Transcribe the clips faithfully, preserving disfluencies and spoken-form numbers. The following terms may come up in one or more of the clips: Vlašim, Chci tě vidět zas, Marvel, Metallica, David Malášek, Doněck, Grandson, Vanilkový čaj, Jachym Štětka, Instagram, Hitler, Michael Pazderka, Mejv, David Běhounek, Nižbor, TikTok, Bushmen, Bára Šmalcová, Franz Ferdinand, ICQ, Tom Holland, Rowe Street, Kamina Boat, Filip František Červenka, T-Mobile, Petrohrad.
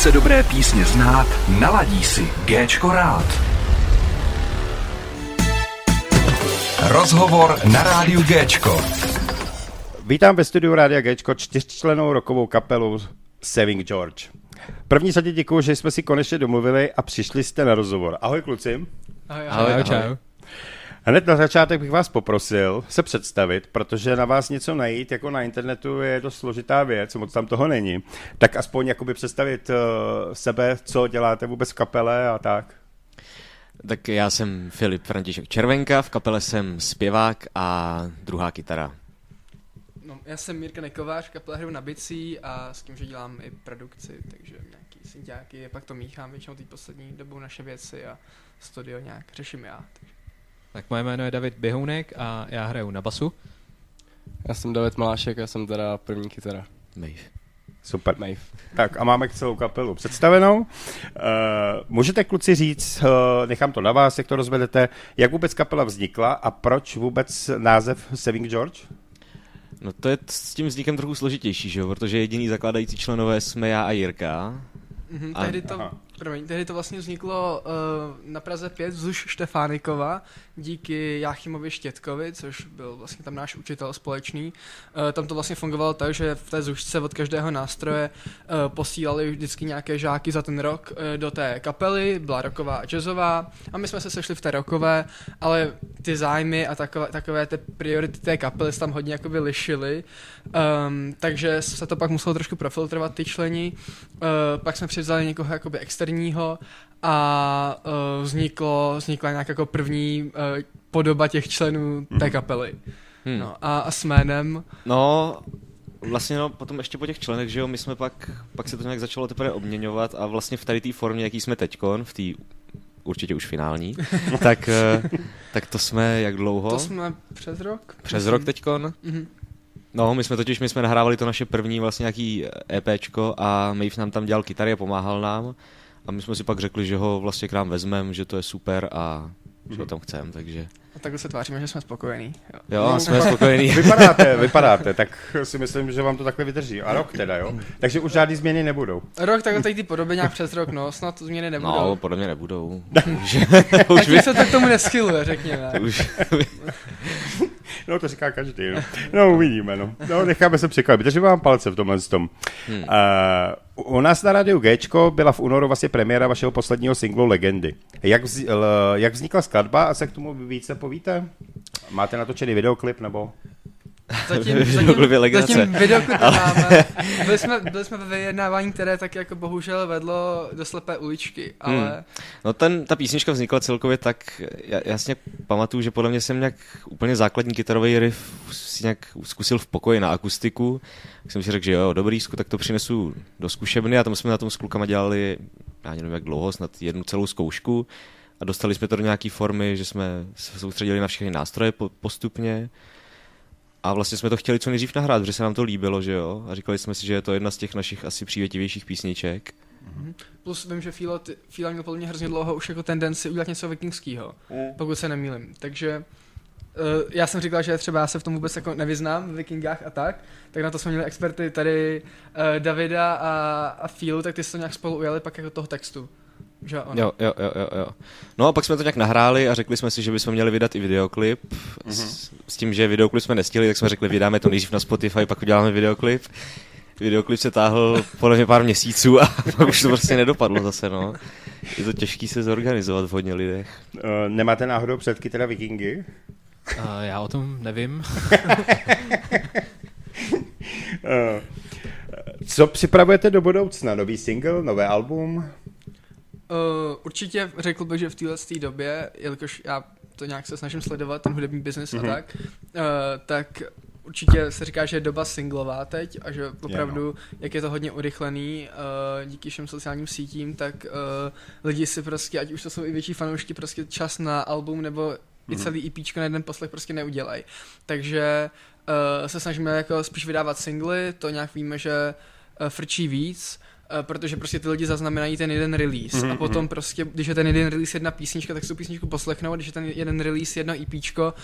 chce dobré písně znát, naladí si Géčko rád. Rozhovor na rádiu Géčko. Vítám ve studiu rádia Géčko čtyřčlennou rokovou kapelu Saving George. První sadě děkuju, že jsme si konečně domluvili a přišli jste na rozhovor. Ahoj kluci. Ahoj, ahoj, ahoj. Čau. Hned na začátek bych vás poprosil se představit, protože na vás něco najít jako na internetu je dost složitá věc, moc tam toho není. Tak aspoň jakoby představit uh, sebe, co děláte vůbec v kapele a tak. Tak já jsem Filip František Červenka, v kapele jsem zpěvák a druhá kytara. No, já jsem Jirka Nekovář, v kapele hru na bicí a s tím, že dělám i produkci, takže nějaký synťáky, pak to míchám většinou tý poslední dobou naše věci a studio nějak řeším já. Takže. Tak moje jméno je David Běhounek a já hraju na basu. Já jsem David Malášek a jsem teda první kytara. Mejv. Super. Mejv. Tak a máme celou kapelu představenou. Uh, můžete kluci říct, uh, nechám to na vás, jak to rozvedete, jak vůbec kapela vznikla a proč vůbec název Saving George? No to je s tím vznikem trochu složitější, že jo? Protože jediný zakládající členové jsme já a Jirka. Mm-hmm, a... Tehdy, to, promiň, tehdy to vlastně vzniklo uh, na Praze pět vzdůž Štefánikova díky Jachymovi Štětkovi, což byl vlastně tam náš učitel společný. Uh, tam to vlastně fungovalo tak, že v té zušce od každého nástroje uh, posílali vždycky nějaké žáky za ten rok uh, do té kapely, byla rocková a jazzová a my jsme se sešli v té rockové, ale ty zájmy a takové, takové ty priority té kapely se tam hodně jakoby lišily, um, takže se to pak muselo trošku profiltrovat ty členi, uh, pak jsme převzali někoho jakoby externího a uh, vzniklo, vznikla nějak jako první uh, podoba těch členů té kapely. Hmm. No, a, a s jménem? No, vlastně no, potom ještě po těch členech, že jo, my jsme pak, pak se to nějak začalo teprve obměňovat a vlastně v tady té formě, jaký jsme teďkon, v té určitě už finální, tak, uh, tak to jsme jak dlouho? To jsme přes rok. Přes rok teďkon. Mm-hmm. No, my jsme totiž, my jsme nahrávali to naše první vlastně nějaký EPčko a Mejv nám tam dělal kytary a pomáhal nám a my jsme si pak řekli, že ho vlastně k nám vezmem, že to je super a že ho tam chcem, takže... A takhle se tváříme, že jsme spokojení. Jo, jo no, jsme spokojení. Vypadáte, vypadáte, tak si myslím, že vám to takhle vydrží. A rok teda, jo? Takže už žádný změny nebudou. Rok takhle tady ty podobě nějak přes rok, no, snad změny nebudou. No, podobně nebudou. A tím se to k tomu neschyluje, řekněme. To už... No, to říká každý, no. No, uvidíme, no. No, necháme se překvapit, takže mám palce v tomhle tom. Hmm. Uh, u nás na rádiu Géčko byla v únoru vlastně premiéra vašeho posledního singlu Legendy. Jak, vz, l, jak vznikla skladba a se k tomu více povíte? Máte natočený videoklip, nebo... Zatím, zatím, zatím videoklip nemáme. Byli jsme, byli jsme ve vyjednávání, které tak jako bohužel vedlo do slepé uličky, ale... Hmm. No ten, ta písnička vznikla celkově tak, já, já si nějak pamatuju, že podle mě jsem nějak úplně základní kytarový riff si nějak zkusil v pokoji na akustiku, tak jsem si řekl, že jo, dobrý, tak to přinesu do zkušebny a tam jsme na tom s klukama dělali, já nevím jak dlouho, snad jednu celou zkoušku a dostali jsme to do nějaký formy, že jsme se soustředili na všechny nástroje postupně. A vlastně jsme to chtěli co nejdřív nahrát, protože se nám to líbilo, že jo? A říkali jsme si, že je to jedna z těch našich asi přívětivějších písniček. Mm-hmm. Plus vím, že Fíla, Fíla měl podle mě hrozně dlouho už jako tendenci udělat něco vikingskýho, mm. pokud se nemýlím. Takže uh, já jsem říkal, že třeba já se v tom vůbec jako nevyznám, v vikingách a tak, tak na to jsme měli experty tady uh, Davida a, a Fílu, tak ty se to nějak spolu ujali pak jako toho textu. Jo, jo, jo, jo, jo. No a pak jsme to nějak nahráli a řekli jsme si, že bychom měli vydat i videoklip. Mm-hmm. S, s tím, že videoklip jsme nestihli, tak jsme řekli, vydáme to nejdřív na Spotify, pak uděláme videoklip. Videoklip se táhl podle mě pár měsíců a pak už to prostě nedopadlo zase, no. Je to těžký se zorganizovat v hodně lidech. Uh, nemáte náhodou předky teda vikingy? Uh, já o tom nevím. uh, co připravujete do budoucna? Nový single, nové album? Uh, určitě řekl bych, že v téhle té době, jelikož já to nějak se snažím sledovat, ten hudební biznis mm-hmm. a tak, uh, tak určitě se říká, že je doba singlová teď a že opravdu, yeah, no. jak je to hodně urychlený uh, díky všem sociálním sítím, tak uh, lidi si prostě, ať už to jsou i větší fanoušky, prostě čas na album nebo mm-hmm. i celý EPčko na jeden poslech prostě neudělají. Takže uh, se snažíme jako spíš vydávat singly, to nějak víme, že uh, frčí víc. protože prostě ty lidi zaznamenají ten jeden release mm-hmm. a potom prostě, když je ten jeden release jedna písnička, tak si tu písničku poslechnou, a když je ten jeden release jedno EPčko,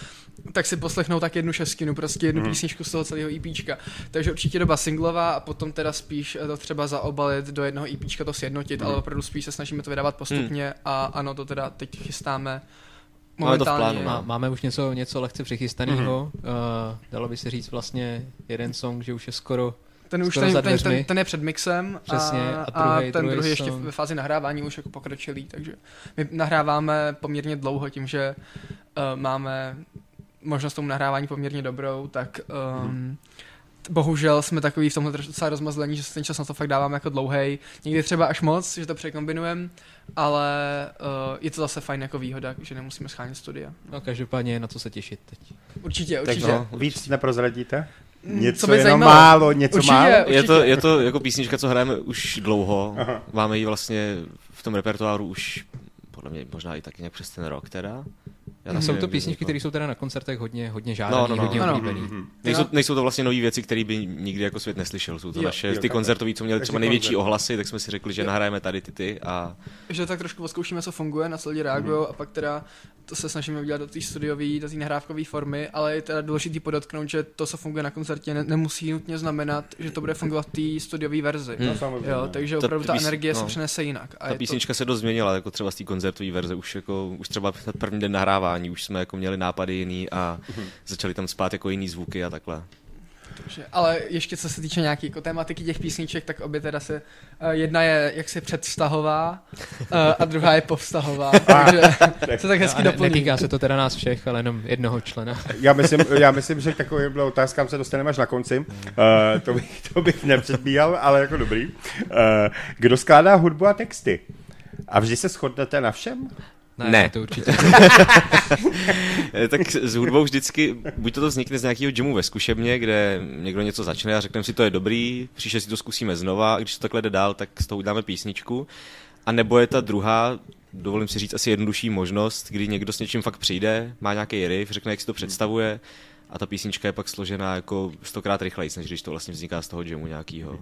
tak si poslechnou tak jednu šestinu, prostě jednu mm-hmm. písničku z toho celého EPčka. Takže určitě doba singlová a potom teda spíš to třeba zaobalit do jednoho EPčka, to sjednotit, mm-hmm. ale opravdu spíš se snažíme to vydávat postupně mm. a ano, to teda teď chystáme. Momentálně. Máme to v plánu. Má, máme už něco, něco lehce přichystaného, mm-hmm. uh, dalo by se říct vlastně jeden song, že už je skoro Ten už ten, ten, ten, ten je před mixem a, a, druhý, a ten druhý, druhý ještě ve fázi nahrávání už jako pokročilý, takže my nahráváme poměrně dlouho tím, že uh, máme možnost tomu nahrávání poměrně dobrou, tak um, hmm. bohužel jsme takový v tomhle docela rozmazlení, že ten čas na to fakt dáváme jako dlouhej, někdy třeba až moc, že to překombinujeme, ale uh, je to zase fajn jako výhoda, že nemusíme schánit studia. No každopádně je na co se těšit teď. Určitě, určitě. Tak no, víc neprozradíte? Něco jenom málo, něco určitě, málo. Určitě. Je to, je to jako písnička, co hrajeme už dlouho. Aha. Máme ji vlastně v tom repertoáru už, podle mě možná i tak nějak přes ten rok teda. Já mm-hmm. Jsou to písničky, které jsou teda na koncertech hodně, hodně žádaný, no, no, no. hodně no, no. oblíbený. Mm-hmm. Nejsou, nejsou to vlastně nové věci, které by nikdy jako svět neslyšel. Jsou to jo, naše, jo, ty koncertové, co měly třeba největší koncert. Ohlasy, tak jsme si řekli, že jo. nahrajeme tady ty ty a... Že tak trošku odzkoušíme, co funguje, na co lidi reagují mm-hmm. a pak teda to se snažíme udělat do té studiové, do té nahrávkové formy, ale je teda důležité podotknout, že to, co funguje na koncertě, ne- nemusí nutně znamenat, že to bude fungovat té studiové verzi. Mm. No, jo, takže opravdu ta, ta pís... energie no. se přenese jinak. A ta písnička to... se dost změnila, jako třeba z té koncertové verze, už jako už třeba první den nahrávání, už jsme jako měli nápady jiný a mm. začali tam spát jako jiný zvuky a takhle. Takže, ale ještě co se týče nějaké jako tématiky těch písniček, tak obě teda se, uh, jedna je jaksi předvztahová uh, a druhá je povztahová, takže se tak hezky doplní. Netýká se to teda nás všech, ale jenom jednoho člena. Já myslím, já myslím že k takovým otázkám se dostaneme až na konci, uh, to, bych, to bych nepředbíhal, ale jako dobrý. Uh, kdo skládá hudbu a texty? A vždy se shodnete na všem? Ne, ne, to určitě. Tak s hudbou vždycky, buď to vznikne z nějakého džemu ve zkušebně, kde někdo něco začne a řekneme si, to je dobrý, příště si to zkusíme znova a když to takhle jde dál, tak z toho uděláme písničku. A nebo je ta druhá, dovolím si říct, asi jednodušší možnost, kdy někdo s něčím fakt přijde, má nějaký riff, řekne, jak si to představuje a ta písnička je pak složená jako stokrát rychleji, než když to vlastně vzniká z toho džemu nějakého.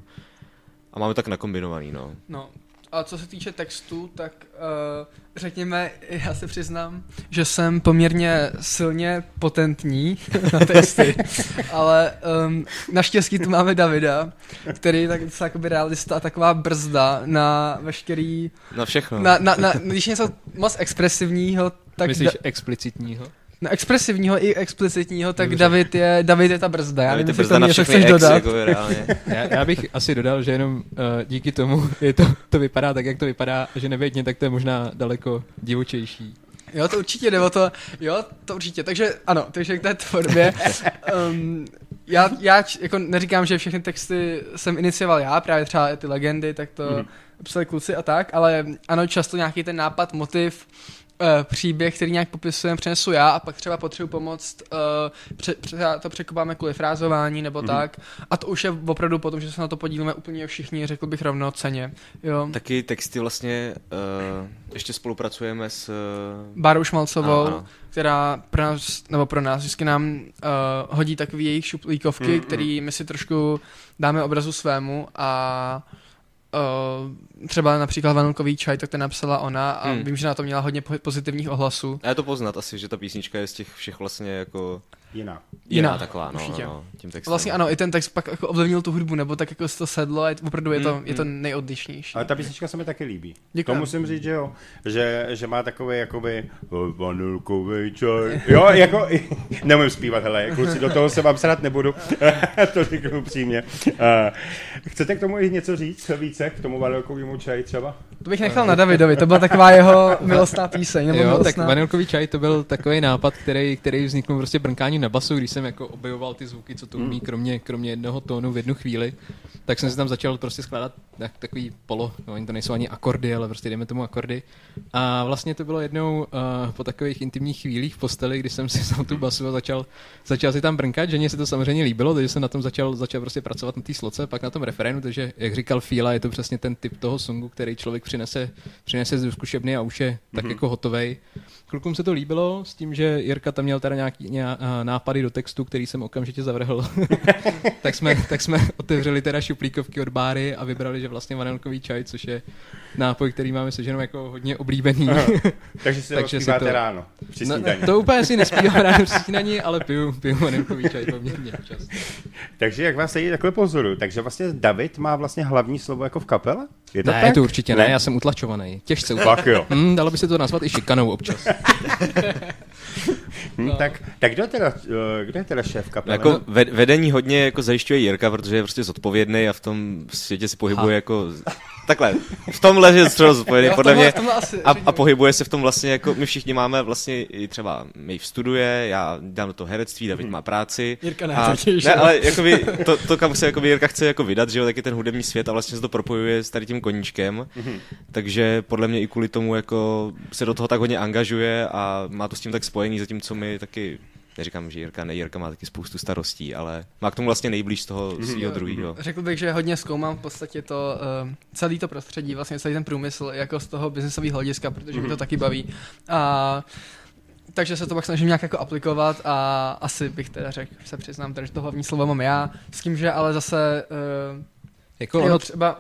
A máme tak nakombinovaný, no. No. A co se týče textu, tak uh, řekněme, já se přiznám, že jsem poměrně silně potentní na texty, ale um, naštěstí tu máme Davida, který je tak docela jakoby realista, taková brzda na veškerý... Na všechno. Na, na, na, když něco moc expresivního, tak... Myslíš da- explicitního? No, expresivního i explicitního, tak Dobře. David je David je ta brzda. Já nevím, brzda na všechny chceš ex, dodat. Jako reálně. já, já bych asi dodal, že jenom uh, díky tomu je to, to vypadá tak, jak to vypadá, že nevětně, tak to je možná daleko divočejší. Jo, to určitě jde o to, jo, to určitě, takže ano, takže k té tvorbě, um, já, já jako neříkám, že všechny texty jsem inicioval já, právě třeba ty legendy, tak to mm. psali kluci a tak, ale ano, často nějaký ten nápad, motiv, příběh, který nějak popisujem, přenesu já a pak třeba potřebuji pomoct, uh, pře- pře- to překopáme kvůli frázování nebo mm-hmm. tak. A to už je opravdu potom, že se na to podílíme úplně všichni, řekl bych rovnocenně. Jo. Taky texty vlastně uh, ještě spolupracujeme s... Bárou Šmalcovou, Aha. která pro nás, nebo pro nás vždycky nám uh, hodí takové jejich šuplíkovky, mm-hmm. který my si trošku dáme obrazu svému a... Uh, třeba například Vanilkový čaj, tak ten napsala ona a hmm. vím, že na to měla hodně pozitivních ohlasů. A je to poznat asi, že ta písnička je z těch všech vlastně jako... Jiná. Jiná, Jiná taková, no, no, tím textem. Vlastně ano, i ten text pak jako ovlivnil tu hudbu, nebo tak jako to sedlo a opravdu je to, mm, je to nejodlišnější. Ale ta písnička se mi taky líbí. Děkujem. To musím říct, že jo, že, že má takový jakoby vanilkový čaj. Jo, jako, nemůžu zpívat, hele, kluci, do toho se vám srát nebudu, to řeknu přímě. Uh, chcete k tomu i něco říct více, k tomu vanilkovému čaji třeba? To bych nechal na Davidovi, to byla taková jeho milostná píseň. Nebo jo, milostná... tak vanilkový čaj to byl takový nápad, který, který vznikl prostě brnkání na basu, když jsem jako objevoval ty zvuky, co to umí, kromě, kromě jednoho tónu v jednu chvíli, tak jsem si tam začal prostě skládat tak, takový polo, no, oni to nejsou ani akordy, ale prostě jdeme tomu akordy. A vlastně to bylo jednou uh, po takových intimních chvílích v posteli, když jsem si vzal tu basu a začal, začal si tam brnkat, že mě se to samozřejmě líbilo, takže jsem na tom začal, začal prostě pracovat na té sloce, pak na tom refrénu, takže jak říkal Fíla, je to přesně ten typ toho songu, který člověk přinese, přinese z zkušebny a už je tak mm-hmm. jako hotovej. Klukům se to líbilo s tím, že Jirka tam měl teda nějaký nějak, nápady do textu, který jsem okamžitě zavrhl. tak, jsme, tak jsme otevřeli teda šuplíkovky od Báry a vybrali, že vlastně vanilkový čaj, což je nápoj, který máme se ženou jako hodně oblíbený. Aha, takže si takže ho zpíváte to... ráno při snídani. No, to úplně si nespívám ráno při snídani, ale piju, piju vanilkový čaj poměrně často. Takže jak vás tady takhle pozoruju, takže vlastně David má vlastně hlavní slovo jako v kapele? Je to ne, tak? To určitě ne, ne, já jsem utlačovaný. Těžce utlačovaný. Mm, dalo by se to nazvat i šikanou občas. Hmm, no. tak, tak kdo, teda, kdo je teda šéf kapely? Jako vedení hodně jako zajišťuje Jirka, protože je prostě zodpovědný a v tom světě se pohybuje a. jako... Takhle, v tomhle je třeba zodpovědný, podle mě. A, a pohybuje se v tom vlastně jako... My všichni máme vlastně, třeba Maeve studuje, já dám do toho herectví, David má práci. Jirka nejtěžší. Ne, ale jakoby, to, to, kam se jakoby Jirka chce jako vydat, že jo, tak je ten hudební svět a vlastně se to propojuje s tady tím koníčkem. Mm-hmm. Takže podle mě i kvůli tomu jako se do toho tak hodně angažuje a má to s tím tak spojený, zatímco my taky, neříkám, že Jirka, ne, Jirka má taky spoustu starostí, ale má k tomu vlastně nejblíž z toho svýho druhýho. Řekl bych, že hodně zkoumám v podstatě to uh, celý to prostředí, vlastně celý ten průmysl jako z toho biznesového hlediska, protože mi to taky baví. A takže se to pak snažím nějak jako aplikovat a asi bych teda řekl, se přiznám, že to hlavní slovo mám já, s tím, že ale zase uh, jako ono třeba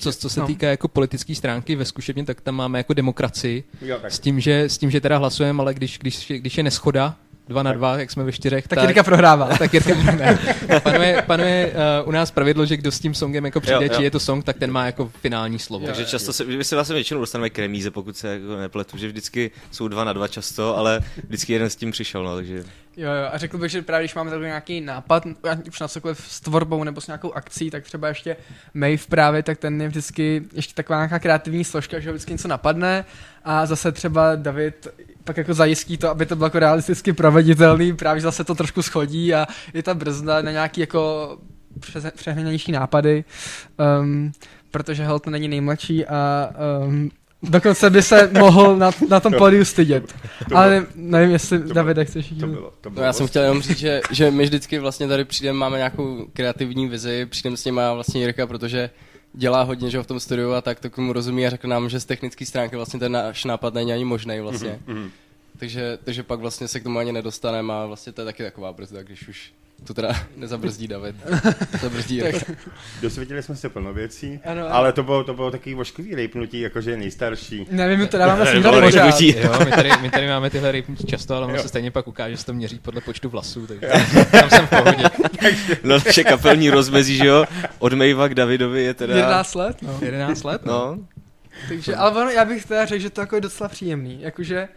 Co, co se no. týká jako politické stránky ve zkušebně, tak tam máme jako demokracii jo, s tím, že, s tím, že teda hlasujeme, ale když, když, když je neschoda dva na dva, jak jsme ve čtyřech, tak, tak Jirka prohrává. Tak Jirka ne. Panuje, panuje uh, u nás pravidlo, že kdo s tím songem jako přijde, jo, jo. či je to song, tak ten má jako finální slovo. Takže často se, my se vlastně většinou dostaneme k remíze, pokud se jako nepletu, že vždycky jsou dva na dva často, ale vždycky jeden s tím přišel, no, takže... Jo, jo, a řekl bych, že právě když máme takový nějaký nápad, už na cokoliv s tvorbou nebo s nějakou akcí, tak třeba ještě Maeve právě, tak ten je vždycky ještě taková nějaká kreativní složka, že ho vždycky něco napadne a zase třeba David pak jako zajistí to, aby to bylo jako realisticky proveditelný, právě zase to trošku schodí a je ta brzda na nějaký jako přehnanější nápady, um, protože Holt není nejmladší a... Um, dokonce by se mohl na, na tom pódiu stydět. To ale nevím, jestli Davide chceš jít. To bylo, to bylo. Já jsem chtěl jenom říct, že, že my vždycky vlastně tady přijdeme, máme nějakou kreativní vizi, přijdeme s nima vlastně Jirka, protože dělá hodně, že ho v tom studiu a tak to k tomu rozumí a řekl nám, že z technické stránky vlastně ten náš nápad není ani možný vlastně. Mm-hmm, mm-hmm. Takže, takže pak vlastně se k tomu ani nedostaneme a vlastně to je taky taková brzda, když už... To teda nezabrzdí David, zabrzdí Jirka. Dosvětili jsme se plno věcí, ano, ale... ale to bylo, to bylo takový vošklivý rejpnutí, jakože nejstarší. Nevím, my to dáváme na snídani pořád. Jo, my tady, my tady máme tyhle rejpnutí často, ale ono se stejně pak ukáže, že se to měří podle počtu vlasů, takže tam jsem v pohodě. No vše kapelní rozmezí, že jo? Od Mejva k Davidovi je teda... Jedenáct let, no. Jedenáct let, no. no. Takže, ale ono, já bych teda řekl, že to jako je docela příjemný, jakože...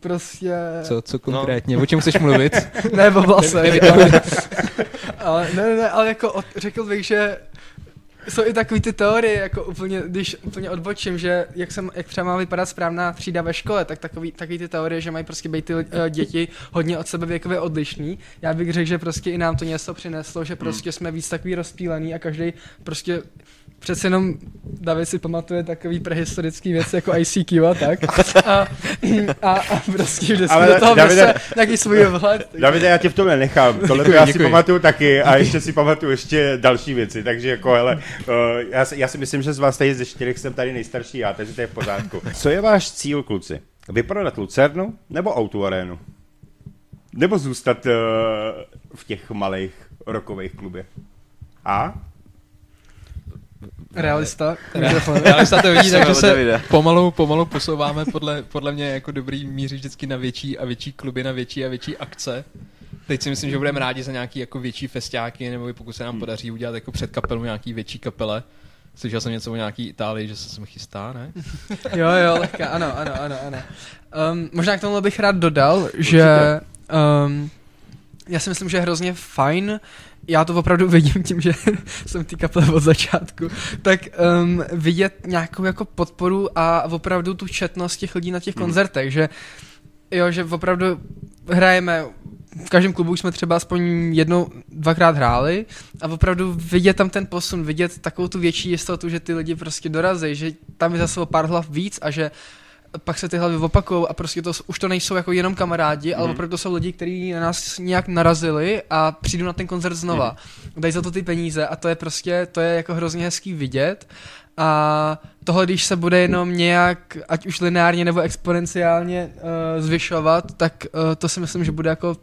Prostě... Co, co konkrétně? No. O čem chceš mluvit? Ne, o vlasech. ale, ne, ne, ale jako od, řekl bych, že jsou i takový ty teorie, jako úplně, když úplně odbočím, že jak, jsem, jak třeba má vypadat správná třída ve škole, tak takový, takový ty teorie, že mají prostě být ty uh, děti hodně od sebe věkově odlišný. Já bych řekl, že prostě i nám to něco přineslo, že prostě hmm. jsme víc takový rozpílený a každý prostě... Přece jenom David si pamatuje takový prehistorický věci jako I C Q a tak. A, a, a prostě vždycky ale do toho Davide, nějaký svůj vhled. Davide, já tě v tom nenechám. Tohle děkuji, já děkuji. si pamatuju taky a ještě si pamatuju ještě další věci. Takže jako, hele, já si, já si myslím, že z vás tady ze čtyřech jsem tady nejstarší já, takže to je v pořádku. Co je váš cíl, kluci? Vyprodat Lucernu nebo Outu Arénu? Nebo zůstat uh, v těch malých rokových klubech? A... Realista. Realista to vidí, takže se pomalu, pomalu posouváme podle, podle mě jako dobrý míří vždycky na větší a větší kluby, na větší a větší akce. Teď si myslím, že budeme rádi za nějaký jako větší festiáky, nebo pokud se nám podaří udělat jako před kapelou nějaký větší kapele. Slyšel jsem něco o nějaký Itálii, že se sem chystá, ne? Jo, jo, lehká, ano, ano, ano, ano. Um, možná k tomu bych rád dodal, určitě. Že um, já si myslím, že je hrozně fajn. Já to opravdu vidím tím, že jsem ty kaple od začátku, tak um, vidět nějakou jako podporu a opravdu tu četnost těch lidí na těch koncertech, že jo, že opravdu hrajeme, v každém klubu jsme třeba aspoň jednou, dvakrát hráli a opravdu vidět tam ten posun, vidět takovou tu větší jistotu, že ty lidi prostě dorazí, že tam je zase o pár hlav víc a že pak se ty hlavy opakujou a prostě to, už to nejsou jako jenom kamarádi, mm. ale opravdu to jsou lidi, kteří na nás nějak narazili a přijdu na ten koncert znova. Mm. Dají za to ty peníze a to je prostě, to je jako hrozně hezký vidět a tohle, když se bude jenom nějak, ať už lineárně nebo exponenciálně uh, zvyšovat, tak uh, to si myslím, že bude jako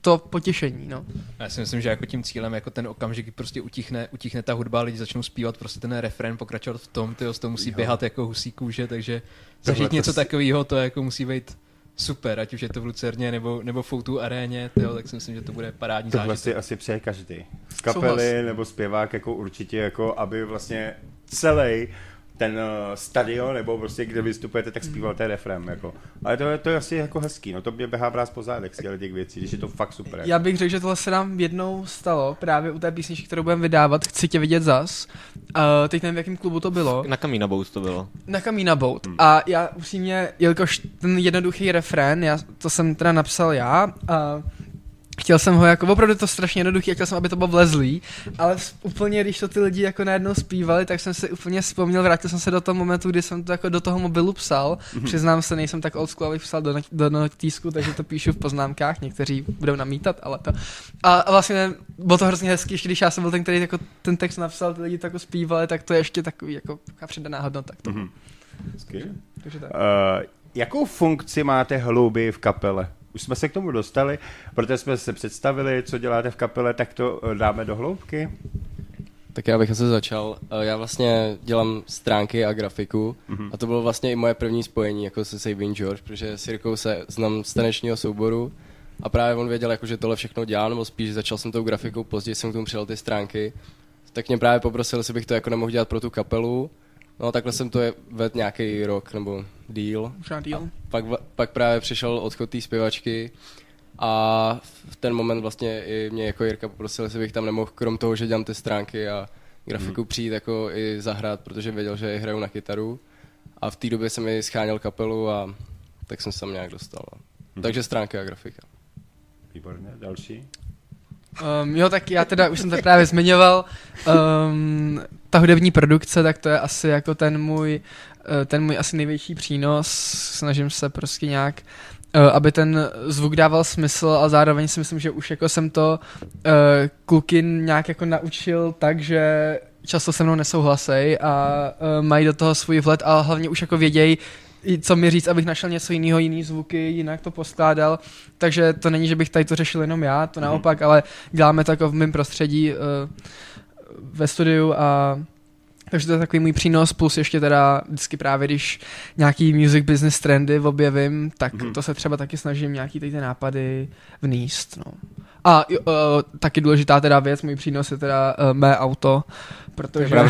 to potěšení, no. Já si myslím, že jako tím cílem jako ten okamžik prostě utichne, utichne ta hudba, lidi začnou zpívat prostě ten refrén, pokračovat v tom, tyjo, to musí běhat jako husí kůže, takže zažít něco takového, to jako musí být super, ať už je to v Lucerně nebo, nebo v Foutu aréně, tyjo, tak si myslím, že to bude parádní zážitek. Tohle si asi přeje každý. Z kapely nebo zpěvák jako určitě, jako aby vlastně celý ten stadion, nebo prostě kde vystupujete, tak zpíval ten refrém, jako. Ale to je, to je asi jako hezký, no to mě běhá brát po zádech z těch věcí, když je to fakt super. Jako. Já bych řekl, že tohle se nám jednou stalo, právě u té písničky, kterou budeme vydávat, Chci tě vidět zas. Uh, teď nevím, v jakém klubu to bylo. Na Kamina Boat to bylo. Na Kamina Boat. Hmm. A já upřímně, jelikož ten jednoduchý refrén, já, to jsem teda napsal já, uh, chtěl jsem ho jako, opravdu to strašně jednoduchý, chtěl jsem, aby to bylo vlezlý, ale úplně, když to ty lidi jako najednou zpívali, tak jsem si úplně vzpomněl, vrátil jsem se do toho momentu, kdy jsem to jako do toho mobilu psal, mm-hmm. Přiznám se, nejsem tak old school, abych psal do, do notýsku, takže to píšu v poznámkách, někteří budou namítat, ale to. A, a vlastně bylo to hrozně hezký, ještě když já jsem byl ten, který jako ten text napsal, ty lidi to jako zpívali, tak to je ještě takový jako předaná hodnota. Mm-hmm. Takže, takže tak. Uh, jakou funkci máte hlouběji v kapele? Už jsme se k tomu dostali, protože jsme se představili, co děláte v kapele, tak to dáme do hloubky. Tak já bych asi začal. Já vlastně dělám stránky a grafiku, mm-hmm. a to bylo vlastně i moje první spojení jako se Saving George, protože s Jirkou se znám z tanečního souboru a právě on věděl, jako, že tohle všechno dělá, nebo spíš začal jsem tou grafikou, později jsem k tomu přidal ty stránky, tak mě právě poprosil, jestli bych to jako nemohl dělat pro tu kapelu. No takhle jsem to vedl nějaký rok nebo díl. A pak, pak právě přišel odchod té zpěvačky a v ten moment vlastně i mě jako Jirka poprosil, jestli bych tam nemohl, krom toho, že dělám ty stránky a grafiku, hmm. přijít jako i zahrát, protože věděl, že hraju na kytaru. A v té době jsem i scháněl kapelu a tak jsem se tam nějak dostal. Hmm. Takže stránky a grafika. Výborně, další? Um, jo, tak já teda už jsem to právě zmiňoval, um, ta hudební produkce, tak to je asi jako ten můj, ten můj asi největší přínos, snažím se prostě nějak, aby ten zvuk dával smysl a zároveň si myslím, že už jako jsem to kluky nějak jako naučil tak, že často se mnou nesouhlasej a mají do toho svůj vhled a hlavně už jako vědějí, co mi říct, abych našel něco jiného, jiný zvuky, jinak to poskládal, takže to není, že bych tady to řešil jenom já, to naopak, ale děláme to jako v mém prostředí ve studiu a takže to je takový můj přínos, plus ještě teda vždycky právě, když nějaký music business trendy objevím, tak mm-hmm. to se třeba taky snažím nějaký ty nápady vníst, no. A uh, taky důležitá teda věc, můj přínos je teda uh, mé auto, protože uh,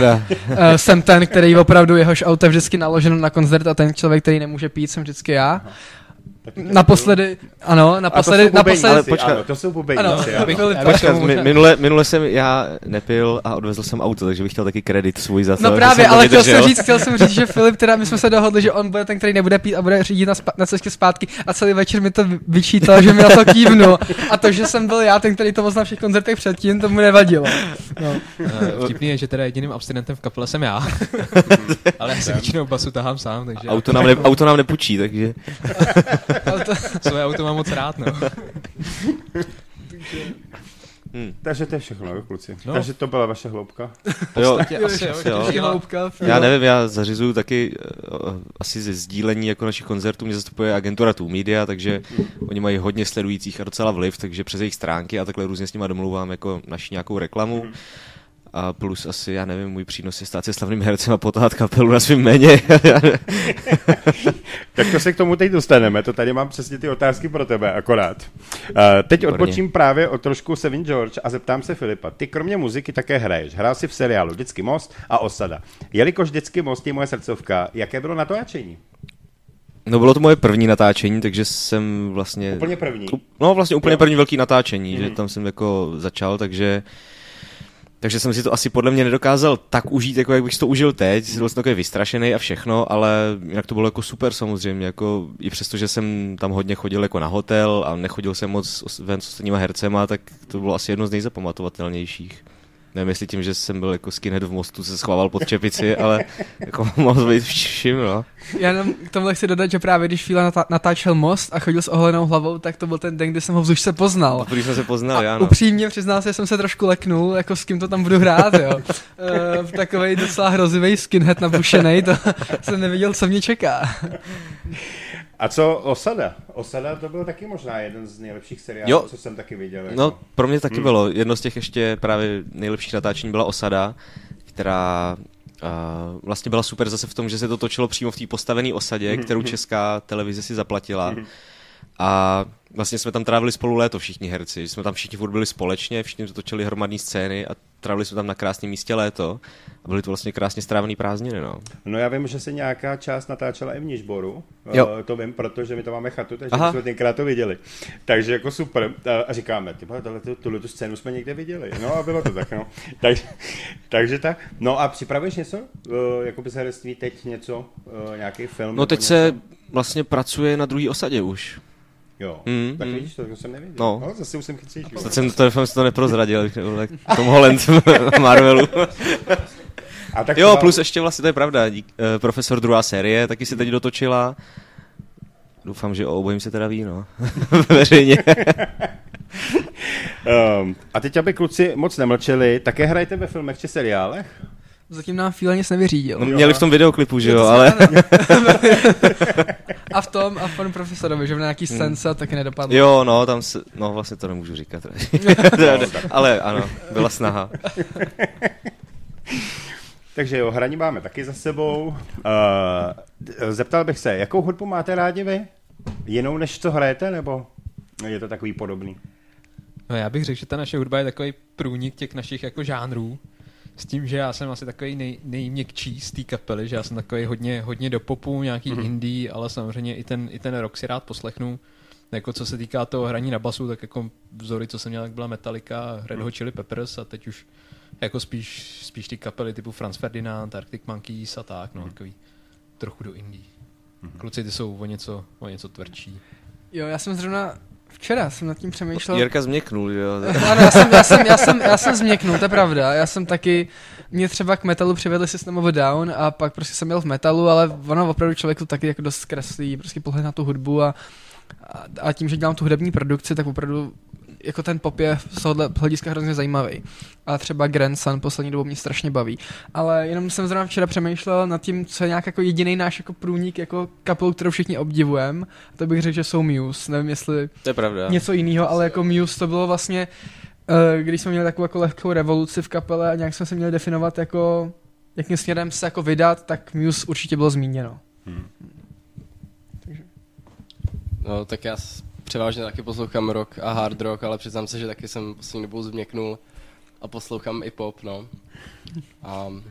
jsem ten, který opravdu, jehož auto je vždycky naloženo na koncert a ten člověk, který nemůže pít, jsem vždycky já. Aha. Naposledy, ano, naposledy, naposledy. Ale počkat, ano, to jsou bubeníci. Počkat, minule, minule jsem já nepil a odvezl jsem auto, takže bych chtěl taky kredit svůj za to. No právě, ale chtěl jsem říct, chtěl jsem říct, že Filip, teda my jsme se dohodli, že on bude ten, který nebude pít a bude řídit na, spa- na cestě zpátky a celý večer mi to vyčítal, že mi na to kývnu. A to, že jsem byl já ten, který to poznal všech koncertech předtím, to mu nevadilo. No. Uh, vtipný je, že teda jediným abstinentem v kapele jsem já. Ale já si většinou basu tahám sám, takže... Auto nám, ne, auto nám nepůjčí, takže... Auto. Svoje auto mám moc rád, no. Hmm. Takže to je všechno, kluci. No. Takže to byla vaše hloubka. Jo, asi, asi, jo. Hloubka, já nevím, já zařizuju taky uh, asi ze sdílení jako našich koncertů, mě zastupuje agentura two media, takže oni mají hodně sledujících a docela vliv, takže přes jejich stránky a takhle různě s nima domlouvám jako naši nějakou reklamu. Mm. A plus asi, já nevím, můj přínos je stát se slavným hercem a potáhat kapelu na svým jméně. Tak to se k tomu teď dostaneme, to tady mám přesně ty otázky pro tebe, akorát. Uh, teď odpočím právě o trošku Saving George a zeptám se Filipa, ty kromě muziky také hraješ, hrál jsi v seriálu Dětský most a Osada. Jelikož Dětský most je moje srdcovka, jaké bylo natáčení? No bylo to moje první natáčení, takže jsem vlastně... Úplně první? No vlastně úplně první velký natáčení, mm. že tam jsem jako začal, takže... Takže jsem si to asi podle mě nedokázal tak užít, jako jak bych si to užil teď, byl jsem takový vystrašený a všechno, ale jinak to bylo jako super samozřejmě, jako i přesto, že jsem tam hodně chodil jako na hotel a nechodil jsem moc ven s ostatníma hercema, tak to bylo asi jedno z nejzapamatovatelnějších. Nevím, jestli tím, že jsem byl jako skinhead v Mostu, se schoval pod čepici, ale jako mohl být všim, no. Já jenom k tomhle chci dodat, že právě když Fíla natá- natáčel Most a chodil s oholenou hlavou, tak to byl ten den, kdy jsem ho vzdušce poznal. Když jsme se poznali, ano. Upřímně přiznal se, že jsem se trošku leknul, jako s kým to tam budu hrát, jo. E, v takovej docela hrozivej skinhead nabušenej, to jsem nevěděl, co mě čeká. A co Osada? Osada to byl taky možná jeden z nejlepších seriálů, jo, co jsem taky viděl. Jako. No, pro mě taky hmm. bylo. Jedno z těch ještě právě nejlepších natáčení byla Osada, která uh, vlastně byla super zase v tom, že se to točilo přímo v té postavené osadě, kterou Česká televize si zaplatila. A vlastně jsme tam trávili spolu léto všichni herci, jsme tam všichni furt byli společně, všichni to točili hromadné scény a trávili jsme tam na krásném místě léto a byly to vlastně krásně strávený prázdniny, no. No já vím, že se nějaká část natáčela i v Nižboru, jo. To vím, protože my tam máme chatu, takže Aha. jsme tenkrát to viděli, takže jako super a říkáme, tuhle tu scénu jsme někde viděli, no a bylo to tak, no. takže, takže tak, no a připravuješ něco, jakoby z herectví teď něco, nějaký film? No teď se vlastně pracuje na druhý Osadě už. Jo, mm, tak mm. vidíš, to jsem nevěděl. No, no zase už jsem chytřejší. Zase jsem to, jsem to neprozradil, tak Tom Holland Marvelu. A tak jo, plus ještě vlastně, to je pravda, dík, uh, Profesor druhá série, taky se teď dotočila. Doufám, že o obojím se teda ví, no. Veřejně. um, a teď, aby kluci moc nemlčeli, také hrajete ve filmech či seriálech? Zatím nám Fíla nic nevyřídil. No, měli v tom videoklipu, že jo, ale... a v tom, a v tom Profesorovi, že v nějaký scénce hmm. taky nedopadlo. Jo, no, tam se... No, vlastně to nemůžu říkat. No, ale ano, byla snaha. Takže jo, hraní máme taky za sebou. Uh, zeptal bych se, jakou hudbu máte rádi vy? Jinou, než co hrajete, nebo je to takový podobný? No, já bych řekl, že ta naše hudba je takový průnik těch našich jako žánrů. S tím, že já jsem asi takový nej, nejměkčí z té kapely, že já jsem takový hodně, hodně do popu, nějaký mm-hmm. indie, ale samozřejmě i ten, i ten rock si rád poslechnu. Jako co se týká toho hraní na basu, tak jako vzory, co jsem měl, tak byla Metallica, Red Hot Chili Peppers a teď už jako spíš, spíš ty kapely typu Franz Ferdinand, Arctic Monkeys a tak, no mm-hmm. takový trochu do indie. Mm-hmm. Kluci, ty jsou o něco, o něco tvrdší. Jo, já jsem zrovna... Včera jsem nad tím přemýšlel. Jirka změknul, jo. Ano, já jsem, já jsem, já jsem, já jsem změknul, to je pravda. Já jsem taky, mě třeba k metalu přivedli System of a Down a pak prostě jsem byl v metalu, ale ono opravdu člověku taky jako dost zkreslí prostě pohled na tu hudbu a, a, a tím, že dělám tu hudební produkci, tak opravdu jako ten pop je z tohohle hlediska hrozně zajímavý. A třeba Grandson poslední dobou mě strašně baví. Ale jenom jsem zrovna včera přemýšlel nad tím, co je nějak jako jediný náš jako průnik jako kapelou, kterou všichni obdivujeme. A to bych řekl, že jsou Muse. Nevím, jestli to je pravda. Něco jiného, ale jako Muse to bylo vlastně, když jsme měli takovou jako lehkou revoluci v kapele a nějak jsme se měli definovat jako, jakým směrem se jako vydat, tak Muse určitě bylo zmíněno. Hmm. Takže. No tak já převážně taky poslouchám rock a hard rock, ale přiznám se, že taky jsem poslední dobou změknul a poslouchám i pop, no. Um.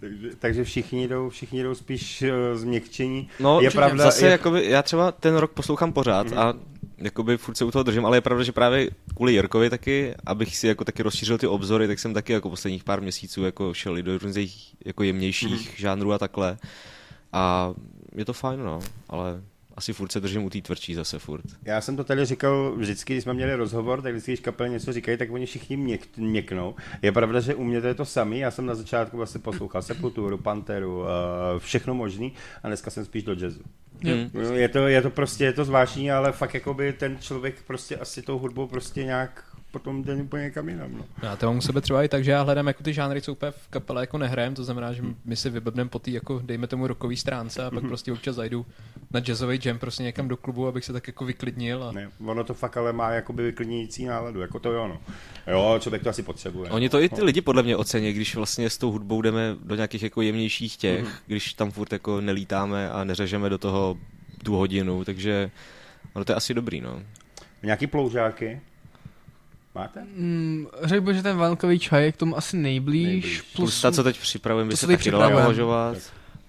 Takže, takže všichni jdou, všichni jdou spíš uh, změkčení. No, je pravda, zase je... jakoby, já třeba ten rock poslouchám pořád mm-hmm. a jakoby furt se u toho držím, ale je pravda, že právě kvůli Jirkovi taky, abych si jako taky rozšířil ty obzory, tak jsem taky jako posledních pár měsíců jako šel i do různých jako jemnějších mm-hmm. žánrů a takhle. A je to fajn, no, ale... Asi furt se držím u té tvrdší zase furt. Já jsem to tady říkal vždycky, když jsme měli rozhovor, tak vždycky, když kapely něco říkají, tak oni všichni měk, měknou. Je pravda, že u mě to je to samý. Já jsem na začátku vlastně poslouchal Sepulturu, Panteru, všechno možný a dneska jsem spíš do jazzu. Hmm. Je, to, je to prostě, je to zvláštní, ale fakt jakoby ten člověk prostě asi tou hudbou prostě nějak potom jde po někam jinam. No. Já to mám u sebe třeba i tak, že já hledám jako ty žánry, co úplně v kapele jako nehrajem, to znamená, že my si vybebneme po té jako dejme tomu rockový stránce a pak mm-hmm. prostě občas zajdu na jazzový jam prostě někam do klubu, abych se tak jako vyklidnil. A... Ne, ono to fakt ale má jakoby vyklidňující náladu, jako to jo, no. Jo, člověk to asi potřebuje. Oni to no. i ty lidi podle mě ocení, když vlastně s tou hudbou jdeme do nějakých jako jemnějších těch, mm-hmm. když tam furt jako nelítáme a neřežeme do toho tu hodinu, takže ono to je asi dobrý, no. Nějaký ploužáky? Máte? Mm, řekl bych, že ten vanilkový čaj je k tomu asi nejblíž. nejblíž. Plus, plus ta, co teď připravujeme, by se taky dala považovat.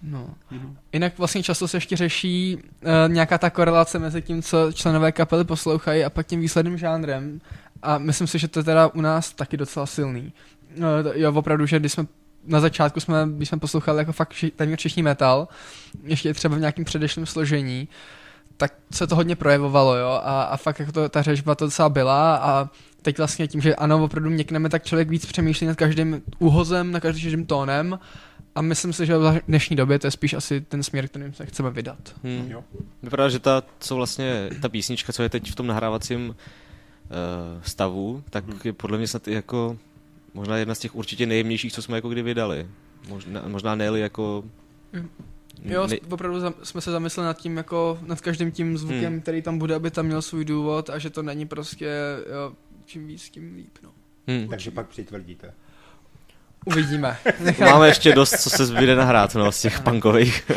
No. Mhm. Jinak vlastně často se ještě řeší uh, nějaká ta korelace mezi tím, co členové kapely poslouchají a pak tím výsledným žánrem. A myslím si, že to je teda u nás taky docela silný. Uh, jo, opravdu, že když jsme na začátku jsme, když jsme poslouchali jako fakt téměř všichni metal, ještě třeba v nějakém předešlém složení, tak se to hodně projevovalo, jo, a, a fakt jako to, ta řežba to docela byla a teď vlastně tím, že ano, opravdu měkneme, tak člověk víc přemýšlí nad každým úhozem, nad každým tónem a myslím si, že v dnešní době to je spíš asi ten směr, kterým se chceme vydat. Hmm. Vypadá, že ta, co vlastně, ta písnička, co je teď v tom nahrávacím uh, stavu, tak hmm. je podle mě snad jako možná jedna z těch určitě nejjemnějších, co jsme jako kdy vydali. Možná, možná nejeli jako... Hmm. Jo, my... opravdu jsme se zamysleli nad tím, jako nad každým tím zvukem, hmm. který tam bude, aby tam měl svůj důvod a že to není prostě, jo, čím víc, tím líp, no. Hmm. Takže pak přitvrdíte. Uvidíme. Máme ještě dost, co se vyjde nahrát, no, z těch punkových.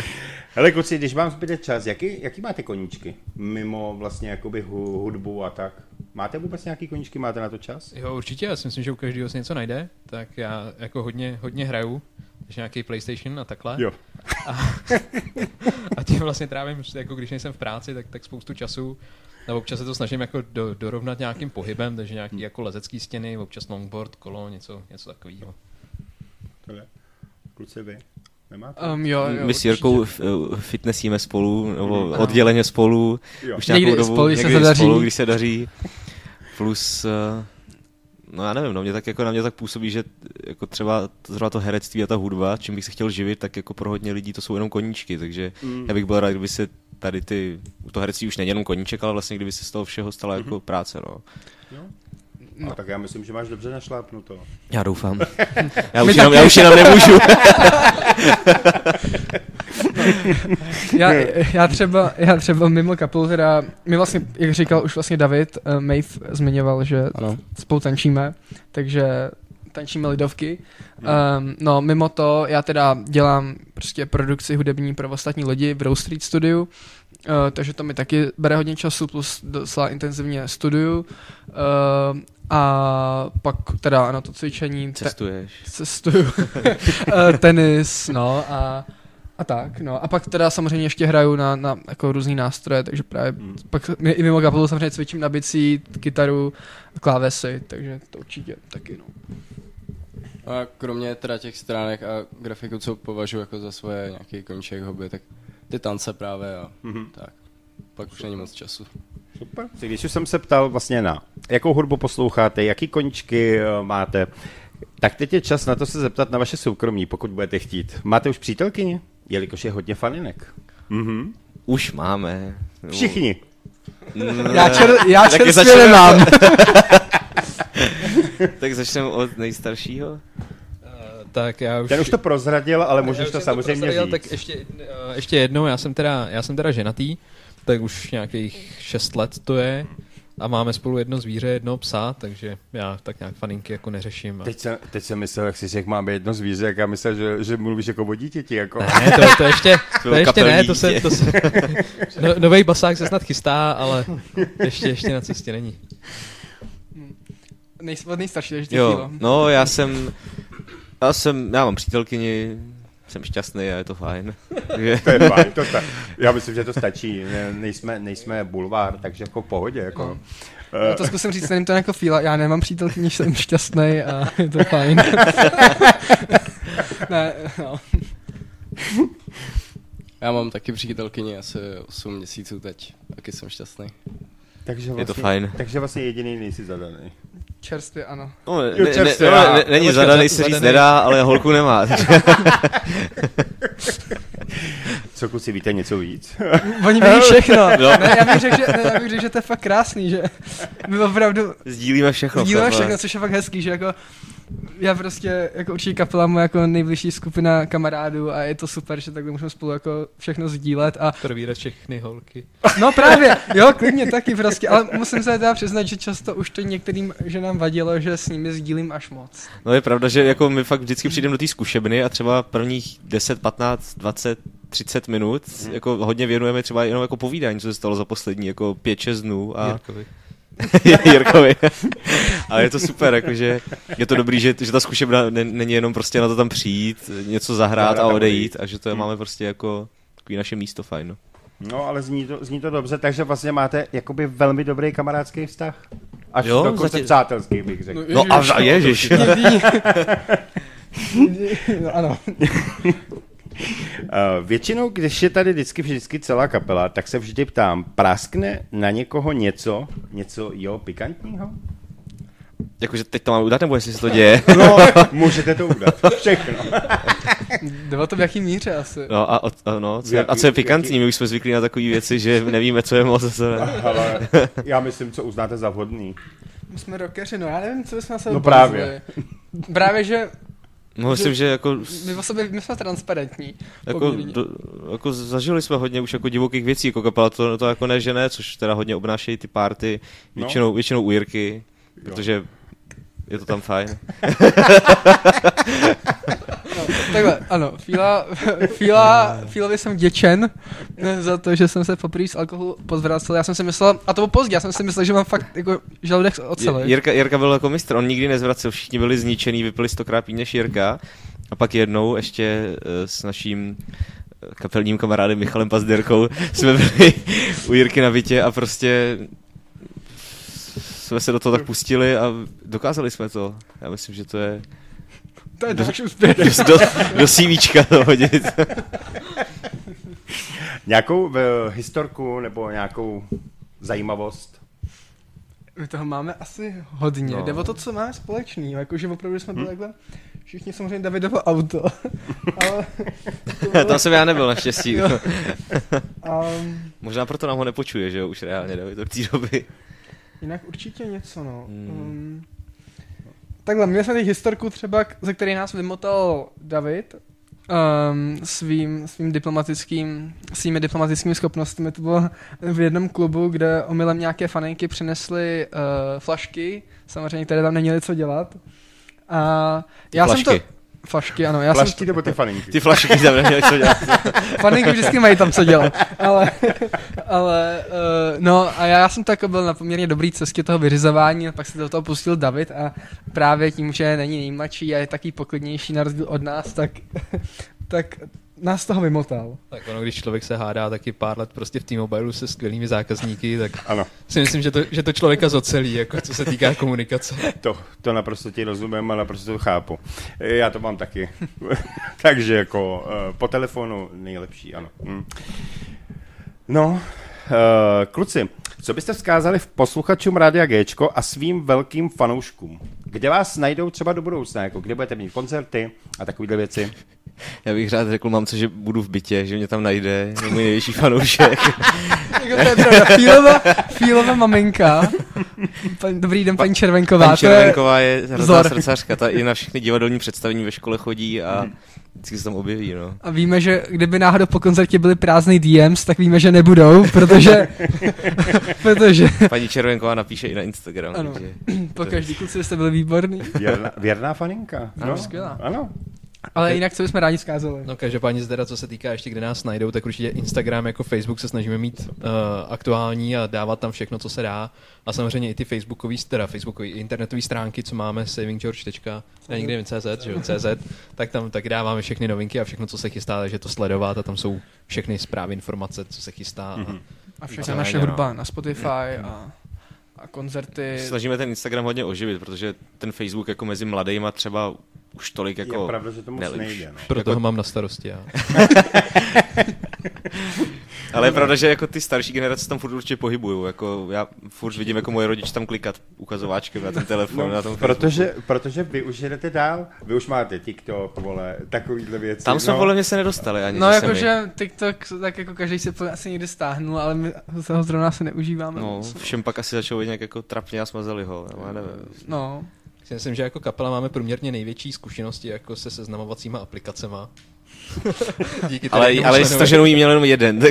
Hele kluci, když vám zbyde čas, jaký, jaký máte koníčky? Mimo vlastně jakoby hudbu a tak. Máte vůbec nějaký koníčky, máte na to čas? Jo, určitě, já si myslím, že u každého se něco najde, tak já jako hodně, hodně hraju, takže nějaký PlayStation a takhle. Jo. A, a tím vlastně trávím, jako když nejsem v práci, tak, tak spoustu času. No, občas se to snažím jako do, dorovnat nějakým pohybem, takže nějaký jako lezecký stěny, občas longboard, kolo, něco, něco takového. Kluci, vy nemáte? Um, jo, jo, my s Jirkou fitnessíme spolu, nebo odděleně spolu, jo. Už nějakou dobu, spolu, někdy se spolu, když se daří. Plus, no já nevím, no, mě tak, jako, na mě tak působí, že jako třeba, třeba to herectví a ta hudba, čím bych se chtěl živit, tak jako pro hodně lidí to jsou jenom koníčky, takže mm. já bych byl rád, kdyby se tady ty, to herectví už není jenom koníček, ale vlastně kdyby se z toho všeho stala mm-hmm. jako práce, no. Jo. No. A tak já myslím, že máš dobře našlápnuto. Já doufám. Já už, jenom, já už jenom nemůžu. já, já, třeba, já třeba mimo kapelu, teda, my vlastně, jak říkal už vlastně David, uh, Maeve zmiňoval, že ano. spolu tančíme, takže tančíme lidovky. Um, no mimo to, já teda dělám prostě produkci hudební pro ostatní lidi v Rowe Street studiu, uh, takže to mi taky bere hodně času, plus docela intenzivně studiu. Uh, A pak teda na to cvičení... Cestuješ. Te- cestuju. Tenis, no a, a tak, no. A pak teda samozřejmě ještě hraju na, na jako různý nástroje, takže právě hmm. pak i mimo kapelu samozřejmě cvičím na bicí, kytaru, klávesy, takže to určitě taky, no. A kromě teda těch stránek a grafiku, co považuji jako za svoje nějaký koníček, hobby, tak ty tance právě a mm-hmm. tak. Pak už není moc času. Super. Když už jsem se ptal vlastně na, jakou hudbu posloucháte, jaký koníčky máte, tak teď je čas na to se zeptat na vaše soukromí, pokud budete chtít. Máte už přítelkyni? Jelikož je hodně faninek. Mm-hmm. Už máme. Všichni. No, já čer, já čer směle mám. Tak začneme od nejstaršího. Uh, tak já už... Ten už to prozradil, ale můžeš to samozřejmě to říct. Tak ještě, uh, ještě jednou, já jsem teda, já jsem teda ženatý. Tak už nějakých šest let to je a máme spolu jedno zvíře, jedno psa, takže já tak nějak faninky jako neřeším. A... Teď, jsem, teď jsem myslel, jak si řekl, máme jedno zvíře, jak já myslel, že, že mluvíš jako o dítěti. Jako. Ne, to, to ještě, to ještě ne, to se, to se no, novej basák se snad chystá, ale ještě, ještě na cestě není. Od nejstarší, ještě chvílo. No, já jsem, já jsem, já mám přítelkyni, jsem šťastný a je to fajn. To je fajn, to sta- já myslím, že to stačí. Ne, nejsme, nejsme bulvár, takže jako v pohodě. Jako. No. No to zkusím říct, nevím to jako fíla, já nemám přítelky, než jsem šťastný a je to fajn. Ne, no. Já mám taky přítelkyni asi osm měsíců teď, taky jsem šťastný. Takže vlastně, je to fajn. Takže vlastně jediný nejsi zadaný. Čerstvě ano. No, ne, ne, čerstvě, ne, ne, není zadaný, se říct nedá, ale holku nemá. Co kluci, víte něco víc? Oni ví všechno. No. Ne, já bych řekl, že, řek, že to je fakt krásný, že my opravdu... Sdílíme všechno. Sdílíme všechno, což je fakt hezký, že jako... Já prostě, jako určitě kapela mu jako nejbližší skupina kamarádů a je to super, že takhle můžeme spolu jako všechno sdílet a... Provírat všechny holky. No právě, jo, klidně taky prostě, ale musím se teda přiznat, že často už to některým ženám vadilo, že s nimi sdílím až moc. No je pravda, že jako my fakt vždycky přijdeme do té zkušebny a třeba prvních deset, patnáct, dvacet, třicet minut hmm. jako hodně věnujeme třeba jenom jako povídání, co se stalo za poslední jako pět šest dnů a... Jirkovi. Jirkovi. Ale je to super, jakože je to dobrý, že, že ta zkušebna není jenom prostě na to tam přijít, něco zahrát a odejít a že to je, máme prostě jako takový naše místo fajn. No ale zní to, zní to dobře, takže vlastně máte jakoby velmi dobrý kamarádský vztah. Až jo, dokonce zatě... přátelský bych řekl. No, ježiš, no a ježiš. No ano. Uh, většinou, když je tady vždycky, vždycky celá kapela, tak se vždy ptám, praskne na někoho něco, něco jo, pikantního? Jakože teď to mám udat, nebo jestli se to děje? No, můžete to udat, všechno. Deva to v jaký míře asi. No a, a, no, co, jaký, a co je pikantní, jaký... my už jsme zvyklí na takové věci, že nevíme, co je moc. Ale já myslím, co uznáte za vhodný. My jsme rockeři, no já nevím, co bychom se... No právě. Právě, že... No, myslím, že jako... My, sobě, my jsme transparentní. Jako, do, jako zažili jsme hodně už jako divokých věcí, jako kapela, to, to jako ne, že ne, což teda hodně obnášejí ty party, většinou, no. většinou u Jirky, jo. Protože je to tam fajn. No, takhle, ano, Fíla, Fíla, Fílovi jsem děčen za to, že jsem se poprvé z alkoholu pozvracel. Já jsem si myslel, a to bylo pozdě, já jsem si myslel, že mám fakt jako žaludek oceli. Jirka, Jirka byl jako mistr, on nikdy nezvracel, všichni byli zničený, vypili stokrát víc než Jirka. A pak jednou ještě s naším kapelním kamarádem Michalem Pazderkou jsme byli u Jirky na bytě a prostě... jsme se do toho tak pustili a dokázali jsme to. Já myslím, že to je... To je další úspěch. Do, do CVčka to hodit. Nějakou uh, historku nebo nějakou zajímavost? My toho máme asi hodně. No. Jde o to, co máme společný. Jakože opravdu jsme byli hmm. takhle... Všichni samozřejmě Davidovo auto. Ale... bylo... Tam jsem já nebyl naštěstí. No. um... Možná proto nám ho nepočuje, že jo? Už reálně David od té doby. Jinak určitě něco, no. Hmm. Um, takhle, měli jsme teď historku třeba, ze které nás vymotal David um, svým, svým diplomatickým, svými diplomatickými schopnostmi. To bylo v jednom klubu, kde omylem nějaké faninky přinesly uh, flašky, samozřejmě, které tam neměly co dělat. A já flašky. jsem to... Flašky, ano. Já flašky jsem to... nebo ty faninky? Ty flašky tam neměly co dělat. Faninky vždycky mají tam co dělat. Ale, ale uh, no a já jsem to jako byl na poměrně dobrý cestě toho vyřizování a pak se do toho pustil David a právě tím, že není nejmladší a je taky poklidnější na rozdíl od nás, tak, tak nás toho vymotal. Tak ono, když člověk se hádá taky pár let prostě v T-Mobilu se skvělými zákazníky, tak ano. Si myslím, že to, že to člověka zocelí, jako co se týká komunikace. To, to naprosto ti rozumím a naprosto to chápu. Já to mám taky. Takže jako po telefonu nejlepší, ano. Hm. No, kluci, co byste vzkázali v posluchačům Rádia Géčko a svým velkým fanouškům? Kde vás najdou třeba do budoucna? Jako kde budete mít koncerty a takovýhle věci? Já bych rád řekl mamce, že budu v bytě, že mě tam najde, je můj největší fanoušek. Fílova, Fílova maminka. Pan, dobrý den, paní Červenková. Paní Červenková je hrozná srdcařka, ta i na všechny divadelní představení ve škole chodí a vždycky se tam objeví. No. A víme, že kdyby náhodou po koncertě byly prázdný D Ms, tak víme, že nebudou, protože... protože... Paní Červenková napíše i na Instagram. Ano, po každý kluci jste byli výborný. Věrná, věrná faninka. Ano, no, skvělá. Ano. Ale jinak, co bychom rádi vzkázali. No každopádně zde, co se týká ještě, kde nás najdou, tak určitě Instagram jako Facebook se snažíme mít uh, aktuální a dávat tam všechno, co se dá. A samozřejmě i ty facebookové, teda facebookové, internetové stránky, co máme, saving george tečka cz, že cz, tak tam tak dáváme všechny novinky a všechno, co se chystá, takže to sledovat a tam jsou všechny zprávy, informace, co se chystá. Mm-hmm. A, a všechna naše hudba na Spotify mm. a... a koncerty. Snažíme ten Instagram hodně oživit, protože ten Facebook jako mezi mladejma třeba už tolik jako... Je pravda, že to moc ne, nejde. No. Proto jako... ho mám na starosti já. Ale je pravda, že jako ty starší generace tam furt určitě pohybují. Jako já furt vidím jako moje rodiče tam klikat ukazováčkem na ten telefon. No, na tom protože, protože vy už jedete dál, vy už máte TikTok, vole, takovýhle věci. Tam jsme no. podle mě se nedostali ani. No jakože TikTok, tak jako každý se asi někde stáhnul, ale my se ho zrovna se neužíváme. No, všem pak asi začalo být nějak jako trapně a smazali ho, já nevím. No. Já myslím, že jako kapela máme průměrně největší zkušenosti jako se seznamovacíma aplikacema. Díky ale ale staženou jí měl jenom jeden, tak...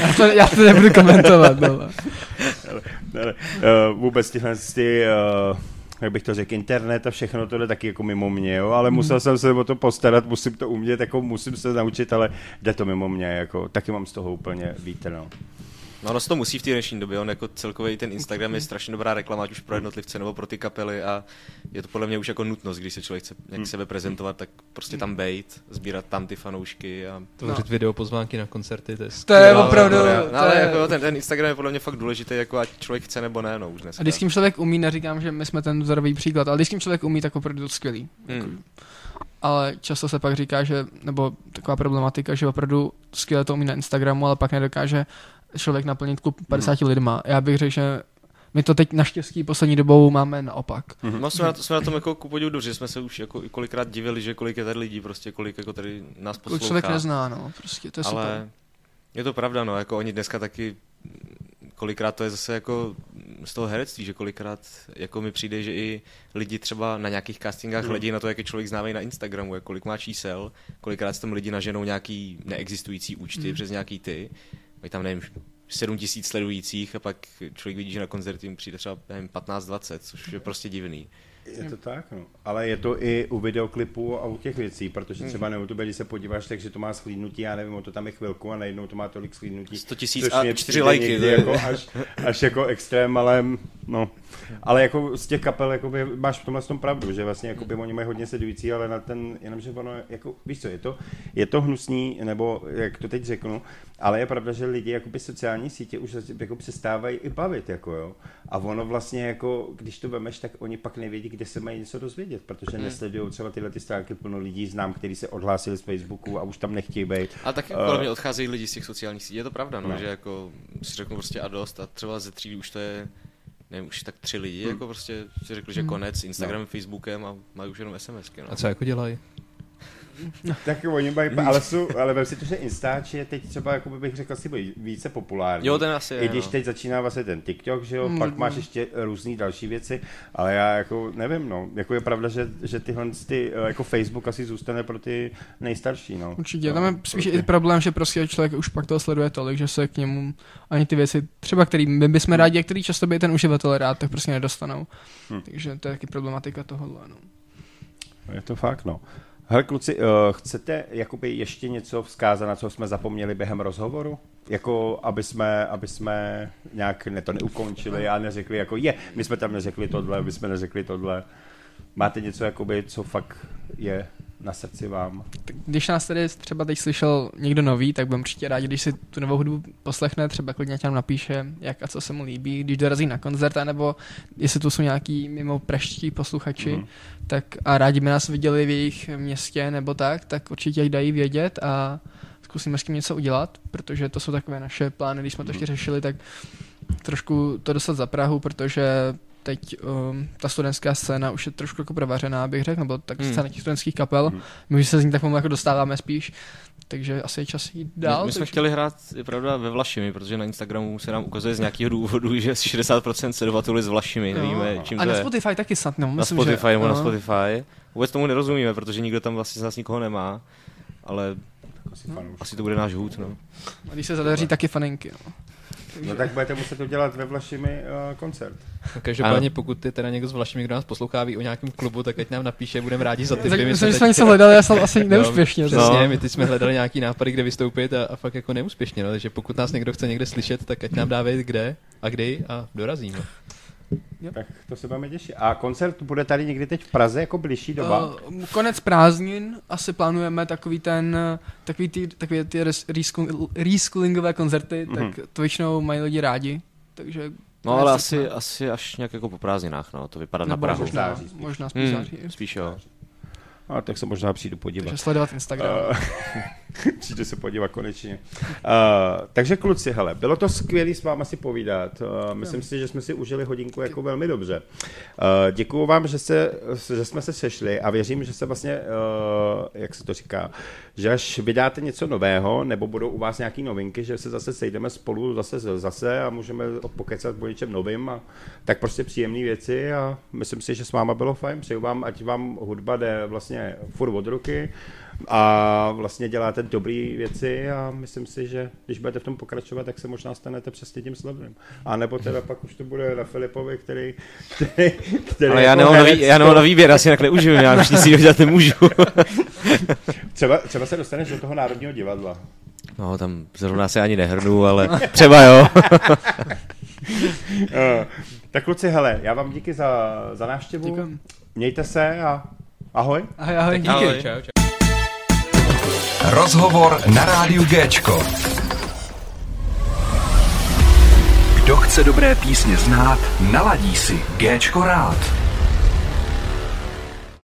já, to, já to nebudu komentovat, no. Ale, ale, uh, vůbec tyhle ty, uh, jak bych to řekl, internet a všechno tohle taky jako mimo mě, jo, ale musel jsem se o to postarat, musím to umět, jako musím se naučit, ale jde to mimo mě, jako taky mám z toho úplně vítr, no. No, no to musí v té dnešní době, on jako celkově ten Instagram je strašně dobrá reklama, ať už pro jednotlivce nebo pro ty kapely a je to podle mě už jako nutnost, když se člověk chce nějak sebe prezentovat, tak prostě tam bejt, sbírat tam ty fanoušky a... Tvořit no. video pozvánky na koncerty, to je... To je opravdu... No, no, ale je... Jako ten, ten Instagram je podle mě fakt důležitý, jako ať člověk chce nebo ne, no už dneska. A když s tím člověk umí, neříkám, že my jsme ten vzorový příklad, ale když s tím člověk umí, tak opravdu to skvělý. Hmm. Ale často se pak říká, že, nebo taková problematika, že opravdu skvěle to umí na Instagramu, ale pak nedokáže člověk naplnit klub padesáti hmm. lidma. Já bych řekl, že my to teď naštěstí poslední dobou máme naopak. Hmm. No jsme na, to, jsme na tom jako ku podivu dobře, jsme se už jako kolikrát divili, že kolik je tady lidí, prostě kolik jako tady nás poslouchá. Člověk nezná, no, prostě to je ale super. Je to pravda, no, jako oni dneska taky kolikrát to je zase jako z toho herectví, že kolikrát jako mi přijde, že i lidi třeba na nějakých castingách hledí mm. na to, jak je člověk známý na Instagramu, jak kolik má čísel, kolikrát se tam lidi naženou nějaký neexistující účty mm. přes nějaký ty, mají tam, nevím, sedm tisíc sledujících a pak člověk vidí, že na koncerty jim přijde třeba, nevím, patnáct dvacet, což je prostě divný. Je to tak, no. Ale je to i u videoklipů a u těch věcí, protože třeba na YouTube, když se podíváš, takže to má shlídnutí, já nevím, o to tam je chvilku a najednou to má tolik shlídnutí. sto tisíc a čtyři lajky. Jako až, až jako extrém, ale no. Ale jako z těch kapel jakoby, máš v tomhle tom pravdu, že vlastně jakoby, oni mají hodně sedující, ale na ten, jenomže ono, jako, víš co, je to, je to hnusný, nebo jak to teď řeknu, ale je pravda, že lidi jakoby sociální sítě už jako přestávají i bavit, jako jo. A ono vlastně jako, když to vemeš, tak oni pak nevědí, kde se mají něco dozvědět, protože hmm. nesledují třeba tyhle ty stránky, plno lidí znám, kteří se odhlásili z Facebooku a už tam nechtějí být. A taky kolem mě uh, odcházejí lidi z těch sociálních sítí, je to pravda, no, no. Že jako si řeknu prostě a dost a třeba ze třídy už to je, nevím, už tak tři lidi, hmm. jako prostě si řekli, že hmm. konec Instagramem, no. Facebookem a mají už jenom SMSky. No. A co jako dělají? Tak oni mají, ale, ale vem si to, že Instač je teď třeba, jako bych řekl, si více populární. Jo, ten asi je, i když no. teď začíná vlastně ten TikTok, že jo, mm, pak mm. máš ještě různý další věci, ale já jako nevím, no, jako je pravda, že, že tyhle, ty, jako Facebook asi zůstane pro ty nejstarší, no. Určitě, no, tam je spíš i problém, že prostě člověk už pak toho sleduje tolik, že se k němu ani ty věci, třeba který my bychom rádi, a který často by ten uživatel rád, tak prostě nedostanou. Hmm. Takže to je taky problematika tohohle, no. Je to fakt, no. Hele, kluci, uh, chcete jakoby ještě něco vzkázat, na co jsme zapomněli během rozhovoru? Jako, aby jsme, aby jsme nějak ne, to neukončili a neřekli, jako je, my jsme tam neřekli tohle, my jsme neřekli tohle. Máte něco, jakoby, co fakt je na srdci vám? Když nás tady třeba teď slyšel někdo nový, tak budeme určitě rádi, když si tu novou hudbu poslechne, třeba klidně nám napíše, jak a co se mu líbí, když dorazí na koncert, nebo jestli tu jsou nějaký mimo praští posluchači, mm-hmm. tak a rádi by nás viděli v jejich městě nebo tak, tak určitě dají vědět a zkusíme s tím něco udělat, protože to jsou takové naše plány, když jsme to ještě řešili, tak trošku to dostat za Prahu, protože teď um, ta studentská scéna už je trošku jako provařená, bych řekl, nebo tak scéna těch studentských kapel. Mm. My se z ní tak jako dostáváme spíš, takže asi je čas jít dál. My, my jsme chtěli hrát, je pravda, ve Vlašimi, protože na Instagramu se nám ukazuje z nějakého důvodu, že šedesát procent sledovatelů je z Vlašimi, no, nevíme, čím a to je. A na Spotify taky snad, no, myslím, na Spotify, že, no. na Spotify. Vůbec tomu nerozumíme, protože nikdo tam vlastně z nás nikoho nemá, ale asi, no. asi to bude náš hůd, no. A když se zadaří, taky faninky, no. No tak budete muset udělat ve Vlašimi uh, koncert. Každopádně pokud je teda někdo z Vlašimi, kdo nás poslouchá, ví o nějakém klubu, tak ať nám napíše, budeme rádi za tipy. My jsme něco hledali, já jsem asi neúspěšně. No, přesně, no. My teď jsme hledali nějaký nápady, kde vystoupit a, a fakt jako neúspěšně. No, takže pokud nás někdo chce někde slyšet, tak ať nám dá vědět, kde a kdy a dorazíme. Yep. Tak to se máme těší. A koncert bude tady někdy teď v Praze, jako blížší doba? Uh, konec prázdnin asi plánujeme takový ten, takový ty, takový ty reschoolingové koncerty, mm-hmm. tak to většinou mají lidi rádi, takže... No ale asi, asi až nějak jako po prázdninách, no, to vypadá na Prahu. Možná, spíš. možná spíš září. Hmm, spíš jo. A tak se možná přijdu podívat. Takže sledovat Instagram. Uh, přijdu se podívat konečně. Uh, takže kluci, hele, bylo to skvělý s váma si povídat. Uh, myslím no. si, že jsme si užili hodinku jako velmi dobře. Uh, děkuju vám, že, se, že jsme se sešli a věřím, že se vlastně, uh, jak se to říká, že až vydáte něco nového, nebo budou u vás nějaké novinky, že se zase sejdeme spolu zase zase a můžeme pokecat o něčem novým. A tak prostě příjemné věci a myslím si, že s váma bylo fajn. Přeju vám, ať vám hudba jde vlastně furt od ruky a vlastně děláte dobrý věci a myslím si, že když budete v tom pokračovat, tak se možná stanete přesně tím slavným. A nebo teda pak už to bude na Filipovi, který... který, který ale já nemám, herec, na, já nemám na výběr, já si jinak neuživím, já už nic si dělat nemůžu. třeba, třeba se dostaneš do toho Národního divadla. No, tam zrovna se ani nehrnu, ale třeba jo. Tak kluci, hele, já vám díky za, za návštěvu. Díkám. Mějte se a... Ahoj. Ahoj, ahoj, díky. Ahoj. Čau, čau. Rozhovor na rádiu Géčko. Kdo chce dobré písně znát, naladí si Géčko rád.